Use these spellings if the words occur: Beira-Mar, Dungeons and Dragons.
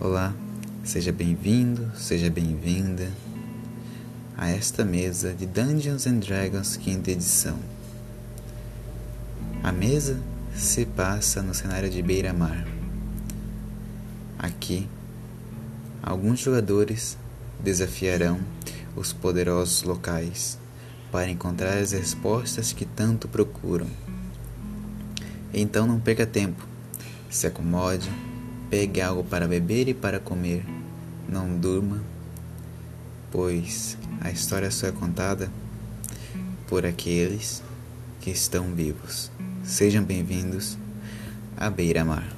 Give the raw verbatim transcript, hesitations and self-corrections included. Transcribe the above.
Olá, seja bem-vindo, seja bem-vinda a esta mesa de Dungeons and Dragons quinta edição. A mesa se passa no cenário de Beira-Mar. Aqui, alguns jogadores desafiarão os poderosos locais para encontrar as respostas que tanto procuram. Então não perca tempo, se acomode, pegue algo para beber e para comer, não durma, pois a história só é contada por aqueles que estão vivos. Sejam bem-vindos à Beira-Mar.